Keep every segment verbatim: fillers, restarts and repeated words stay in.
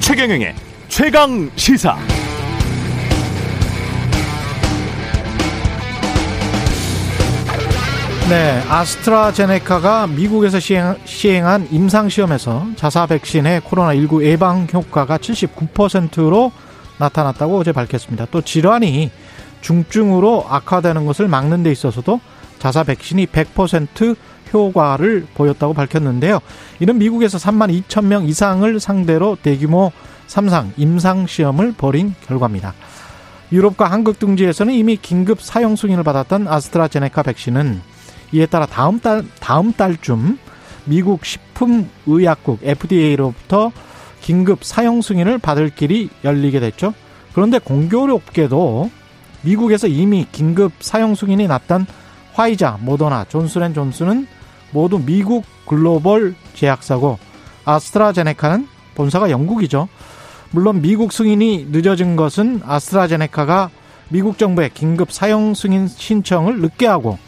최경영의 최강시사. 네, 아스트라제네카가 미국에서 시행, 시행한 임상시험에서 자사 백신의 코로나십구 예방 효과가 칠십구 퍼센트로 나타났다고 어제 밝혔습니다. 또 질환이 중증으로 악화되는 것을 막는 데 있어서도 자사 백신이 백 퍼센트 효과를 보였다고 밝혔는데요. 이는 미국에서 삼만 이천 명 이상을 상대로 대규모 삼상 임상시험을 벌인 결과입니다. 유럽과 한국 등지에서는 이미 긴급 사용 승인을 받았던 아스트라제네카 백신은 이에 따라 다음 달, 다음 달쯤 미국 식품의약국 에프디에이로부터 긴급 사용 승인을 받을 길이 열리게 됐죠. 그런데 공교롭게도 미국에서 이미 긴급 사용 승인이 났던 화이자, 모더나, 존슨앤존슨은 모두 미국 글로벌 제약사고 아스트라제네카는 본사가 영국이죠. 물론 미국 승인이 늦어진 것은 아스트라제네카가 미국 정부의 긴급 사용 승인 신청을 늦게 하고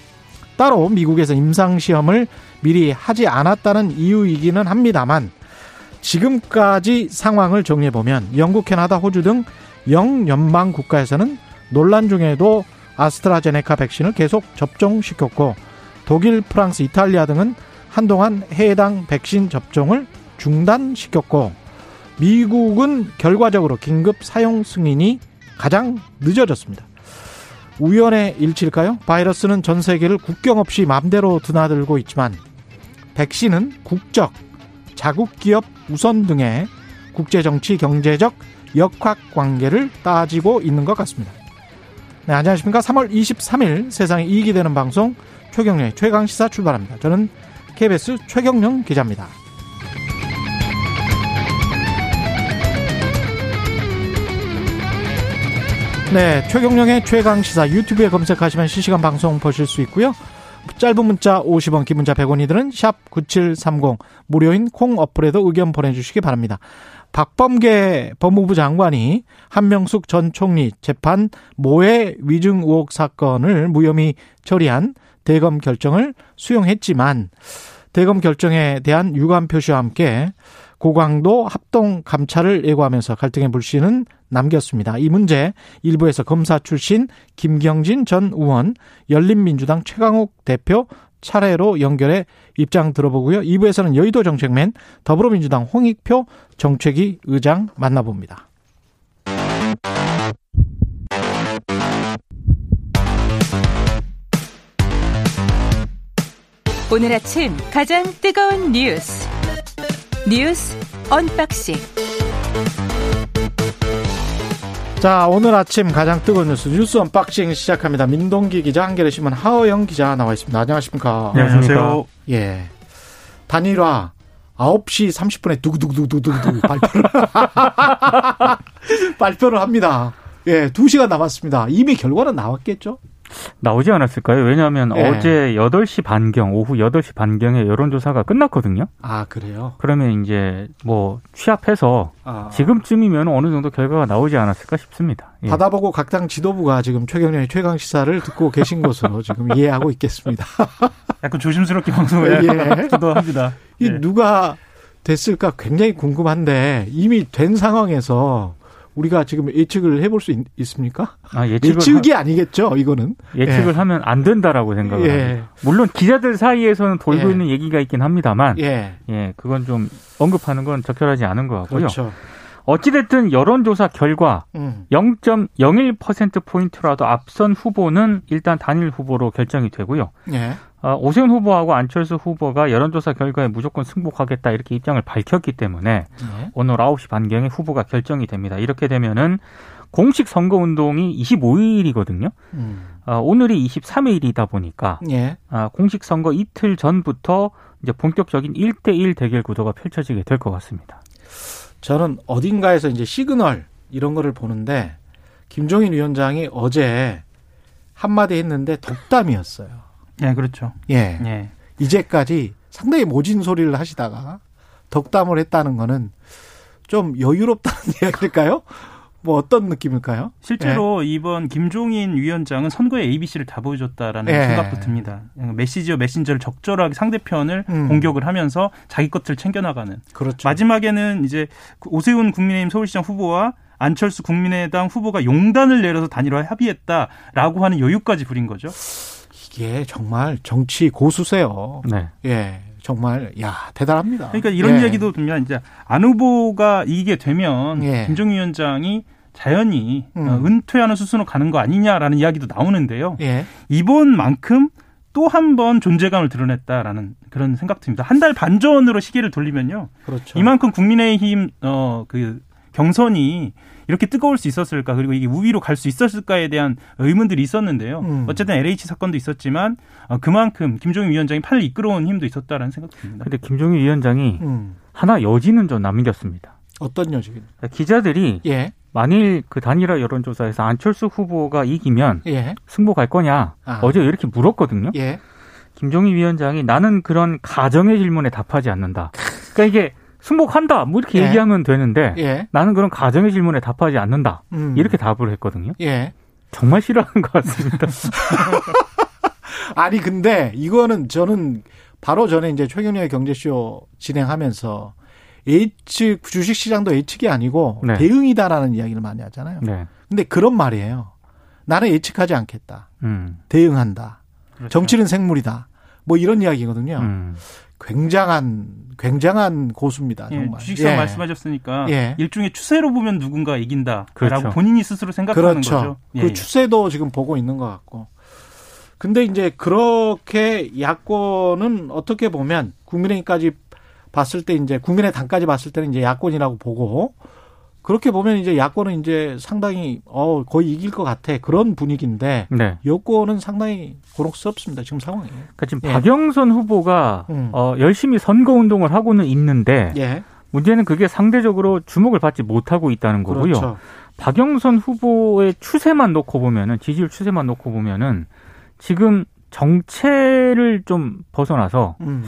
따로 미국에서 임상시험을 미리 하지 않았다는 이유이기는 합니다만, 지금까지 상황을 정리해보면 영국, 캐나다, 호주 등 영연방 국가에서는 논란 중에도 아스트라제네카 백신을 계속 접종시켰고, 독일, 프랑스, 이탈리아 등은 한동안 해당 백신 접종을 중단시켰고, 미국은 결과적으로 긴급 사용 승인이 가장 늦어졌습니다. 우연의 일치일까요? 바이러스는 전 세계를 국경 없이 맘대로 드나들고 있지만 백신은 국적, 자국기업 우선 등의 국제정치, 경제적 역학관계를 따지고 있는 것 같습니다. 네, 안녕하십니까. 삼월 이십삼일 세상에 이익이 되는 방송 최경영의 최강시사 출발합니다. 저는 케이비에스 최경영 기자입니다. 네, 최경영의 최강시사 유튜브에 검색하시면 실시간 방송 보실 수 있고요. 짧은 문자 오십 원, 긴 문자 백 원이 드는 샵 구칠삼공, 무료인 콩 어플에도 의견 보내주시기 바랍니다. 박범계 법무부 장관이 한명숙 전 총리 재판 모해 위증 의혹 사건을 무혐의 처리한 대검 결정을 수용했지만, 대검 결정에 대한 유감 표시와 함께 고강도 합동 감찰을 예고하면서 갈등의 불씨는 남겼습니다. 이 문제 일부에서 검사 출신 김경진 전 의원, 열린민주당 최강욱 대표 차례로 연결해 입장 들어보고요. 이 부에서는 여의도 정책맨 더불어민주당 홍익표 정책위 의장 만나봅니다. 오늘 아침 가장 뜨거운 뉴스, 뉴스 언박싱. 자, 오늘 아침 가장 뜨거운 뉴스, 뉴스 언박싱 시작합니다. 민동기 기자, 한겨레 신문 하호영 기자 나와 있습니다. 안녕하십니까? 안녕하세요. 예, 단일화 아홉 시 삼십 분에 두구두구두구두구 발표를 발표를 합니다. 예, 두 시간 남았습니다. 이미 결과는 나왔겠죠? 나오지 않았을까요? 왜냐하면 예. 어제 여덟 시 반경, 오후 여덟 시 반경에 여론조사가 끝났거든요. 아, 그래요? 그러면 이제 뭐 취합해서 아. 지금쯤이면 어느 정도 결과가 나오지 않았을까 싶습니다. 예. 받아보고 각 당 지도부가 지금 최경련의 최강시사를 듣고 계신 것으로 지금 이해하고 있겠습니다. 약간 조심스럽게 방송을 예. 기도합니다. 이 예. 누가 됐을까 굉장히 궁금한데, 이미 된 상황에서 우리가 지금 예측을 해볼 수 있, 있습니까? 아, 예측이 하... 아니겠죠, 이거는. 예측을 예. 하면 안 된다라고 생각을 예. 합니다. 물론 기자들 사이에서는 돌고 예. 있는 얘기가 있긴 합니다만, 예. 예, 그건 좀 언급하는 건 적절하지 않은 것 같고요. 그렇죠. 어찌됐든 여론조사 결과 음. 영 점 영일 퍼센트포인트라도 앞선 후보는 일단 단일 후보로 결정이 되고요. 예. 어, 오세훈 후보하고 안철수 후보가 여론조사 결과에 무조건 승복하겠다 이렇게 입장을 밝혔기 때문에 예. 오늘 아홉 시 반경에 후보가 결정이 됩니다. 이렇게 되면은 공식 선거운동이 이십오일이거든요. 음. 어, 오늘이 이십삼일이다 보니까 예. 어, 공식 선거 이틀 전부터 이제 본격적인 일 대일 대결 구도가 펼쳐지게 될 것 같습니다. 저는 어딘가에서 이제 시그널 이런 거를 보는데, 김종인 위원장이 어제 한마디 했는데 덕담이었어요. 네, 그렇죠. 예. 예. 이제까지 상당히 모진 소리를 하시다가 덕담을 했다는 거는 좀 여유롭다는 이야기일까요? 뭐 어떤 느낌일까요? 실제로 예. 이번 김종인 위원장은 선거에 에이비씨를 다 보여줬다라는 예. 생각도 듭니다. 메시지와 메신저를 적절하게 상대편을 음. 공격을 하면서 자기 것들을 챙겨나가는. 그렇죠. 마지막에는 이제 오세훈 국민의힘 서울시장 후보와 안철수 국민의당 후보가 용단을 내려서 단일화에 합의했다라고 하는 여유까지 부린 거죠. 이게 정말 정치 고수세요. 네. 예. 정말 야 대단합니다. 그러니까 이런 예. 이야기도 들면 이제 안 후보가 이기게 되면 예. 김종인 위원장이 자연히 음. 은퇴하는 수순으로 가는 거 아니냐라는 이야기도 나오는데요. 예. 이번만큼 또 한 번 존재감을 드러냈다라는 그런 생각 듭니다. 한 달 반 전으로 시계를 돌리면요. 그렇죠. 이만큼 국민의힘 어, 그 경선이 이렇게 뜨거울 수 있었을까, 그리고 이게 우위로 갈 수 있었을까에 대한 의문들이 있었는데요. 음. 어쨌든 엘에이치 사건도 있었지만 그만큼 김종인 위원장이 판을 이끌어온 힘도 있었다라는 생각이 듭니다. 그런데 김종인 위원장이 음. 하나 여지는 좀 남겼습니다. 어떤 여지? 기자들이 예. 만일 그 단일화 여론조사에서 안철수 후보가 이기면 예. 승부 갈 거냐 아. 어제 이렇게 물었거든요. 예. 김종인 위원장이 나는 그런 가정의 질문에 답하지 않는다. 그러니까 이게 승복한다 뭐 이렇게 예. 얘기하면 되는데 예. 나는 그런 가정의 질문에 답하지 않는다 음. 이렇게 답을 했거든요. 예. 정말 싫어하는 것 같습니다. 아니 근데 이거는 저는 바로 전에 이제 최경영의 경제쇼 진행하면서 H 주식시장도 예측이 아니고 네. 대응이다라는 이야기를 많이 하잖아요. 네. 근데 그런 말이에요. 나는 예측하지 않겠다. 음. 대응한다. 그렇죠. 정치는 생물이다. 뭐 이런 이야기거든요. 음. 굉장한 굉장한 고수입니다. 정말. 예, 주식시장 예. 말씀하셨으니까 예. 일종의 추세로 보면 누군가 이긴다라고 그렇죠. 본인이 스스로 생각하는 그렇죠. 거죠. 그 예. 추세도 지금 보고 있는 것 같고. 근데 이제 그렇게 야권은 어떻게 보면 국민의힘까지 봤을 때 이제 국민의당까지 봤을 때는 이제 야권이라고 보고 그렇게 보면 이제 야권은 이제 상당히 어 거의 이길 것 같아 그런 분위기인데 네. 여권은 상당히 고록스럽습니다 지금 상황이. 그러니까 지금 예. 박영선 후보가 음. 어, 열심히 선거 운동을 하고는 있는데 예. 문제는 그게 상대적으로 주목을 받지 못하고 있다는 거고요. 그렇죠. 박영선 후보의 추세만 놓고 보면은 지지율 추세만 놓고 보면은 지금 정체를 좀 벗어나서. 음.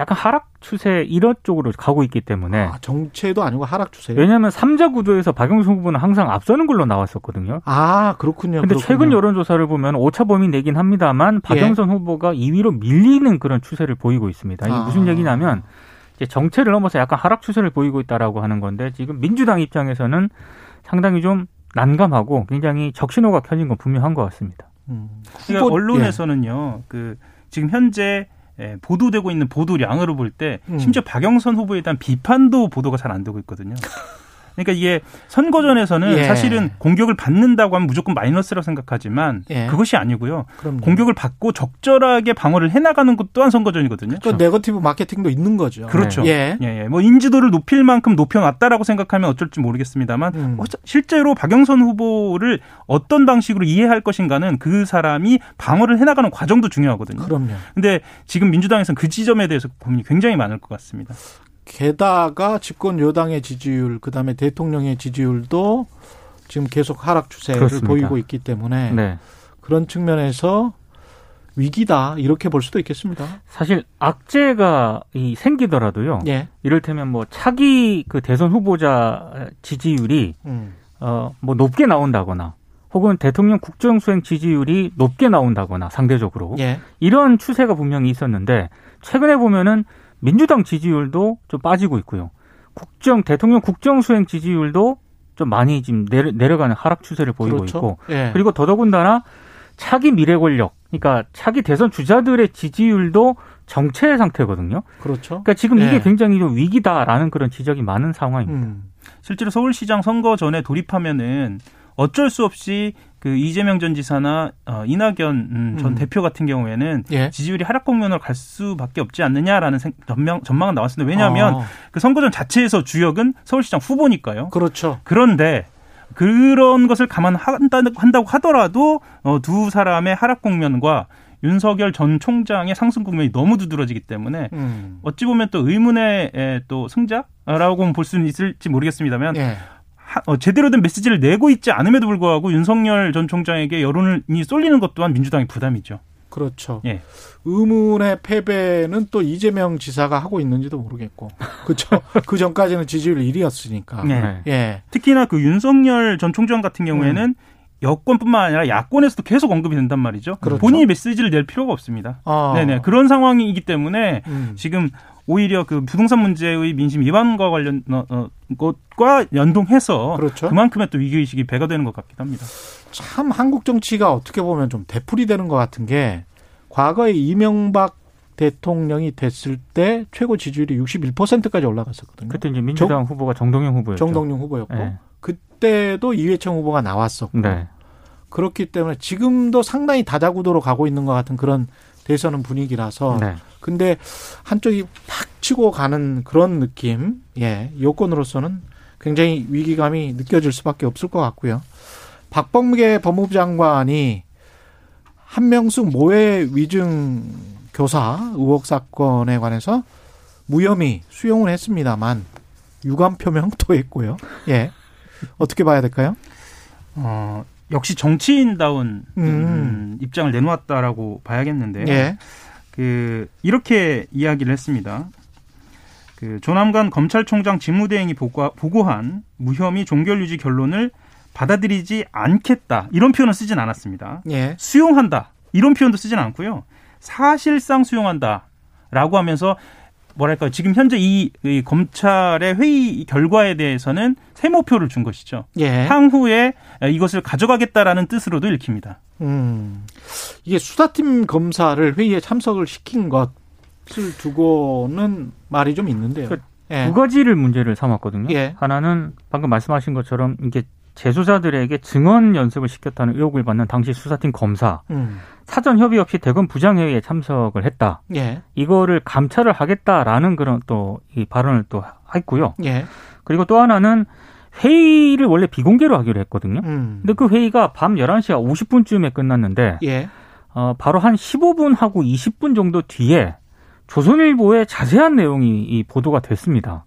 약간 하락 추세 이런 쪽으로 가고 있기 때문에. 아, 정체도 아니고 하락 추세. 왜냐하면 삼자 구도에서 박영선 후보는 항상 앞서는 걸로 나왔었거든요. 아 그렇군요. 그런데 최근 여론조사를 보면 오차범위 내긴 합니다만 박영선 예. 후보가 이 위로 밀리는 그런 추세를 보이고 있습니다. 이게 아. 무슨 얘기냐면 이제 정체를 넘어서 약간 하락 추세를 보이고 있다라고 하는 건데 지금 민주당 입장에서는 상당히 좀 난감하고 굉장히 적신호가 켜진 건 분명한 것 같습니다. 음. 그러니까 후보, 언론에서는요. 예. 그 지금 현재 예, 보도되고 있는 보도량으로 볼 때 음. 심지어 박영선 후보에 대한 비판도 보도가 잘 안 되고 있거든요. 그러니까 이게 선거 전에서는 예. 사실은 공격을 받는다고 하면 무조건 마이너스라고 생각하지만 예. 그것이 아니고요. 그럼요. 공격을 받고 적절하게 방어를 해나가는 것 또한 선거 전이거든요. 또 네거티브 마케팅도 있는 거죠. 그렇죠. 예. 예, 예. 뭐 인지도를 높일 만큼 높여놨다라고 생각하면 어쩔지 모르겠습니다만 음. 실제로 박영선 후보를 어떤 방식으로 이해할 것인가는 그 사람이 방어를 해나가는 과정도 중요하거든요. 그럼요. 근데 지금 민주당에서는 그 지점에 대해서 고민이 굉장히 많을 것 같습니다. 게다가 집권 여당의 지지율, 그다음에 대통령의 지지율도 지금 계속 하락 추세를 그렇습니다. 보이고 있기 때문에 네. 그런 측면에서 위기다 이렇게 볼 수도 있겠습니다. 사실 악재가 이 생기더라도요. 예. 이를테면 뭐 차기 그 대선 후보자 지지율이 음. 어, 뭐 높게 나온다거나 혹은 대통령 국정수행 지지율이 높게 나온다거나 상대적으로 예. 이런 추세가 분명히 있었는데 최근에 보면은 민주당 지지율도 좀 빠지고 있고요. 국정 대통령 국정 수행 지지율도 좀 많이 지금 내려, 내려가는 하락 추세를 보이고 그렇죠? 있고, 예. 그리고 더더군다나 차기 미래 권력, 그러니까 차기 대선 주자들의 지지율도 정체 상태거든요. 그렇죠. 그러니까 지금 이게 예. 굉장히 좀 위기다라는 그런 지적이 많은 상황입니다. 음. 실제로 서울시장 선거 전에 돌입하면은 어쩔 수 없이 그 이재명 전 지사나 어, 이낙연 전 음. 대표 같은 경우에는 예. 지지율이 하락 국면으로 갈 수밖에 없지 않느냐라는 생, 전망, 전망은 나왔습니다. 왜냐하면 아. 그 선거전 자체에서 주역은 서울시장 후보니까요. 그렇죠. 그런데 그런 것을 감안한다고 하더라도 어, 두 사람의 하락 국면과 윤석열 전 총장의 상승 국면이 너무 두드러지기 때문에 음. 어찌 보면 또 의문의 에, 또 승자라고 볼 수는 있을지 모르겠습니다만. 예. 하, 어, 제대로 된 메시지를 내고 있지 않음에도 불구하고 윤석열 전 총장에게 여론이 쏠리는 것 또한 민주당의 부담이죠. 그렇죠. 예. 의문의 패배는 또 이재명 지사가 하고 있는지도 모르겠고. 그렇죠. 그 전까지는 지지율 일위였으니까. 네. 예. 특히나 그 윤석열 전 총장 같은 경우에는 음. 여권뿐만 아니라 야권에서도 계속 언급이 된단 말이죠. 그렇죠. 본인이 메시지를 낼 필요가 없습니다. 아. 네네. 그런 상황이기 때문에 음. 지금 오히려 그 부동산 문제의 민심 위반과 관련 어, 어, 것과 연동해서 그렇죠. 그만큼의 또 위기의식이 배가 되는 것 같기도 합니다. 참 한국 정치가 어떻게 보면 좀 되풀이 되는 것 같은 게 과거에 이명박 대통령이 됐을 때 최고 지지율이 육십일 퍼센트까지 올라갔었거든요. 그때 이제 민주당 정, 후보가 정동영 후보였죠. 정동영 후보였고 네. 그때도 이회창 후보가 나왔었고 네. 그렇기 때문에 지금도 상당히 다자구도로 가고 있는 것 같은 그런 대선은 분위기라서 네. 근데 한쪽이 팍 치고 가는 그런 느낌 예, 여권으로서는 굉장히 위기감이 느껴질 수밖에 없을 것 같고요. 박범계 법무부 장관이 한명숙 모해 위증 교사 의혹 사건에 관해서 무혐의 수용을 했습니다만 유감 표명도 했고요. 예, 어떻게 봐야 될까요? 어, 역시 정치인다운 음. 음, 입장을 내놓았다라고 봐야겠는데요. 예. 그 이렇게 이야기를 했습니다. 그 조남관 검찰총장 직무대행이 보고, 보고한 무혐의 종결유지 결론을 받아들이지 않겠다. 이런 표현은 쓰진 않았습니다. 예. 수용한다. 이런 표현도 쓰진 않고요. 사실상 수용한다라고 하면서 뭐랄까요. 지금 현재 이, 이 검찰의 회의 결과에 대해서는 세모표를 준 것이죠. 예. 향후에 이것을 가져가겠다라는 뜻으로도 읽힙니다. 음. 이게 수사팀 검사를 회의에 참석을 시킨 것을 두고는 말이 좀 있는데요. 그러니까 예. 두 가지를 문제를 삼았거든요. 예. 하나는 방금 말씀하신 것처럼 이게 재수사들에게 증언 연습을 시켰다는 의혹을 받는 당시 수사팀 검사 음. 사전 협의 없이 대검 부장회의에 참석을 했다. 예. 이거를 감찰을 하겠다라는 그런 또 이 발언을 또 했고요. 예. 그리고 또 하나는 회의를 원래 비공개로 하기로 했거든요. 음. 근데 그 회의가 밤 열한 시 오십 분쯤에 끝났는데 예. 어, 바로 한 십오 분하고 이십 분 정도 뒤에 조선일보에 자세한 내용이 이 보도가 됐습니다.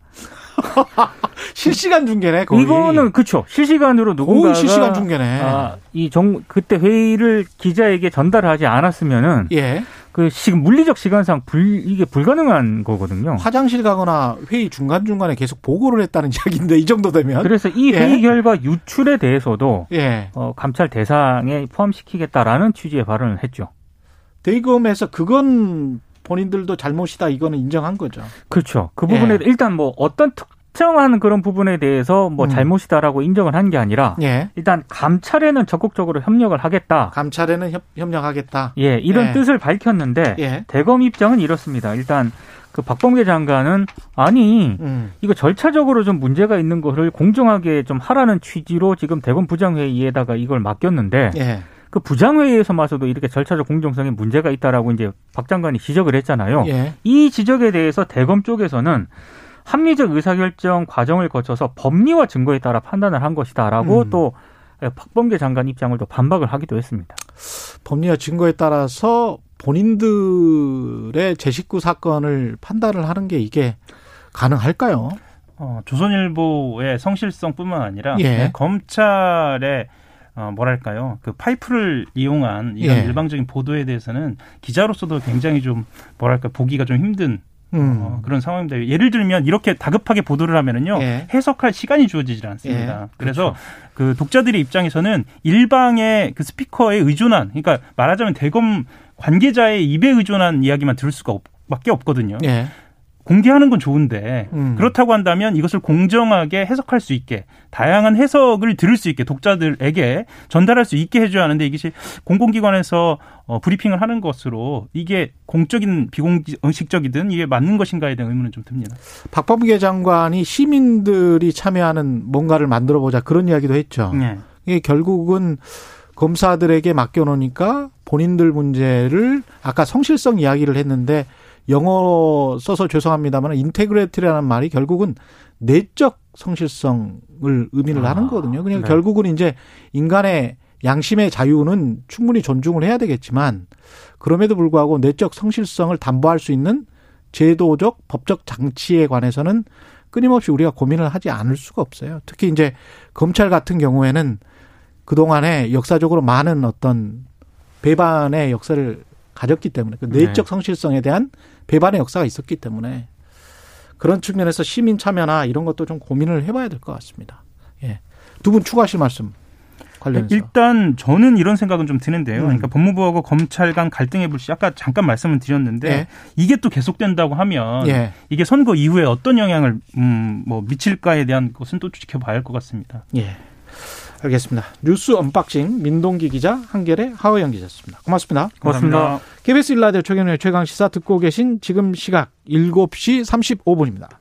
실시간 중계네. 거의. 이거는 그렇죠. 실시간으로 누군가가 실시간 중계네. 아, 이 정 그때 회의를 기자에게 전달하지 않았으면은 예. 그 지금 물리적 시간상 불 이게 불가능한 거거든요. 화장실 가거나 회의 중간 중간에 계속 보고를 했다는 이야기인데 이 정도 되면. 그래서 이 회의 예. 결과 유출에 대해서도 예. 어, 감찰 대상에 포함시키겠다라는 취지의 발언을 했죠. 대검에서 그건. 본인들도 잘못이다 이거는 인정한 거죠. 그렇죠. 그 부분에 예. 일단 뭐 어떤 특정한 그런 부분에 대해서 뭐 음. 잘못이다라고 인정을 한 게 아니라 예. 일단 감찰에는 적극적으로 협력을 하겠다. 감찰에는 협, 협력하겠다. 예, 이런 예. 뜻을 밝혔는데 예. 대검 입장은 이렇습니다. 일단 그 박범계 장관은 아니 음. 이거 절차적으로 좀 문제가 있는 거를 공정하게 좀 하라는 취지로 지금 대검 부장회의에다가 이걸 맡겼는데. 예. 그 부장회의에서마저도 이렇게 절차적 공정성에 문제가 있다라고 이제 박 장관이 지적을 했잖아요. 예. 이 지적에 대해서 대검 쪽에서는 합리적 의사결정 과정을 거쳐서 법리와 증거에 따라 판단을 한 것이다라고 음. 또 박범계 장관 입장을 또 반박을 하기도 했습니다. 법리와 증거에 따라서 본인들의 제식구 사건을 판단을 하는 게 이게 가능할까요? 어, 조선일보의 성실성뿐만 아니라 예. 네, 검찰의 어, 뭐랄까요. 그 파이프를 이용한 이런 예. 일방적인 보도에 대해서는 기자로서도 굉장히 좀, 뭐랄까, 보기가 좀 힘든 음. 어, 그런 상황입니다. 예를 들면 이렇게 다급하게 보도를 하면은요, 예. 해석할 시간이 주어지질 않습니다. 예. 그래서 그렇죠. 그 독자들의 입장에서는 일방의 그 스피커에 의존한, 그러니까 말하자면 대검 관계자의 입에 의존한 이야기만 들을 수가 없, 밖에 없거든요. 예. 공개하는 건 좋은데 음. 그렇다고 한다면 이것을 공정하게 해석할 수 있게 다양한 해석을 들을 수 있게 독자들에게 전달할 수 있게 해줘야 하는데 이것이 공공기관에서 어, 브리핑을 하는 것으로 이게 공적인 비공식적이든 이게 맞는 것인가에 대한 의문은 좀 듭니다. 박범계 장관이 시민들이 참여하는 뭔가를 만들어보자 그런 이야기도 했죠. 네. 이게 결국은 검사들에게 맡겨놓으니까 본인들 문제를 아까 성실성 이야기를 했는데 영어 써서 죄송합니다만 인테그레이트라는 말이 결국은 내적 성실성을 의미를 아, 하는 거거든요. 그냥 네. 결국은 이제 인간의 양심의 자유는 충분히 존중을 해야 되겠지만 그럼에도 불구하고 내적 성실성을 담보할 수 있는 제도적 법적 장치에 관해서는 끊임없이 우리가 고민을 하지 않을 수가 없어요. 특히 이제 검찰 같은 경우에는 그동안에 역사적으로 많은 어떤 배반의 역사를 가졌기 때문에 그 내적 성실성에 대한 배반의 역사가 있었기 때문에 그런 측면에서 시민 참여나 이런 것도 좀 고민을 해봐야 될 것 같습니다. 예. 두 분 추가하실 말씀 관련해서. 일단 저는 이런 생각은 좀 드는데요. 음. 그러니까 법무부하고 검찰 간 갈등의 불씨 아까 잠깐 말씀을 드렸는데 예. 이게 또 계속된다고 하면 예. 이게 선거 이후에 어떤 영향을 음, 뭐 미칠까에 대한 것은 또 지켜봐야 할 것 같습니다. 예. 알겠습니다. 뉴스 언박싱 민동기 기자, 한겨레 하호영 기자였습니다. 고맙습니다. 고맙습니다. 고맙습니다. 케이비에스 일 라디오 최경영의 최강시사 듣고 계신 지금 시각 일곱 시 삼십오 분입니다.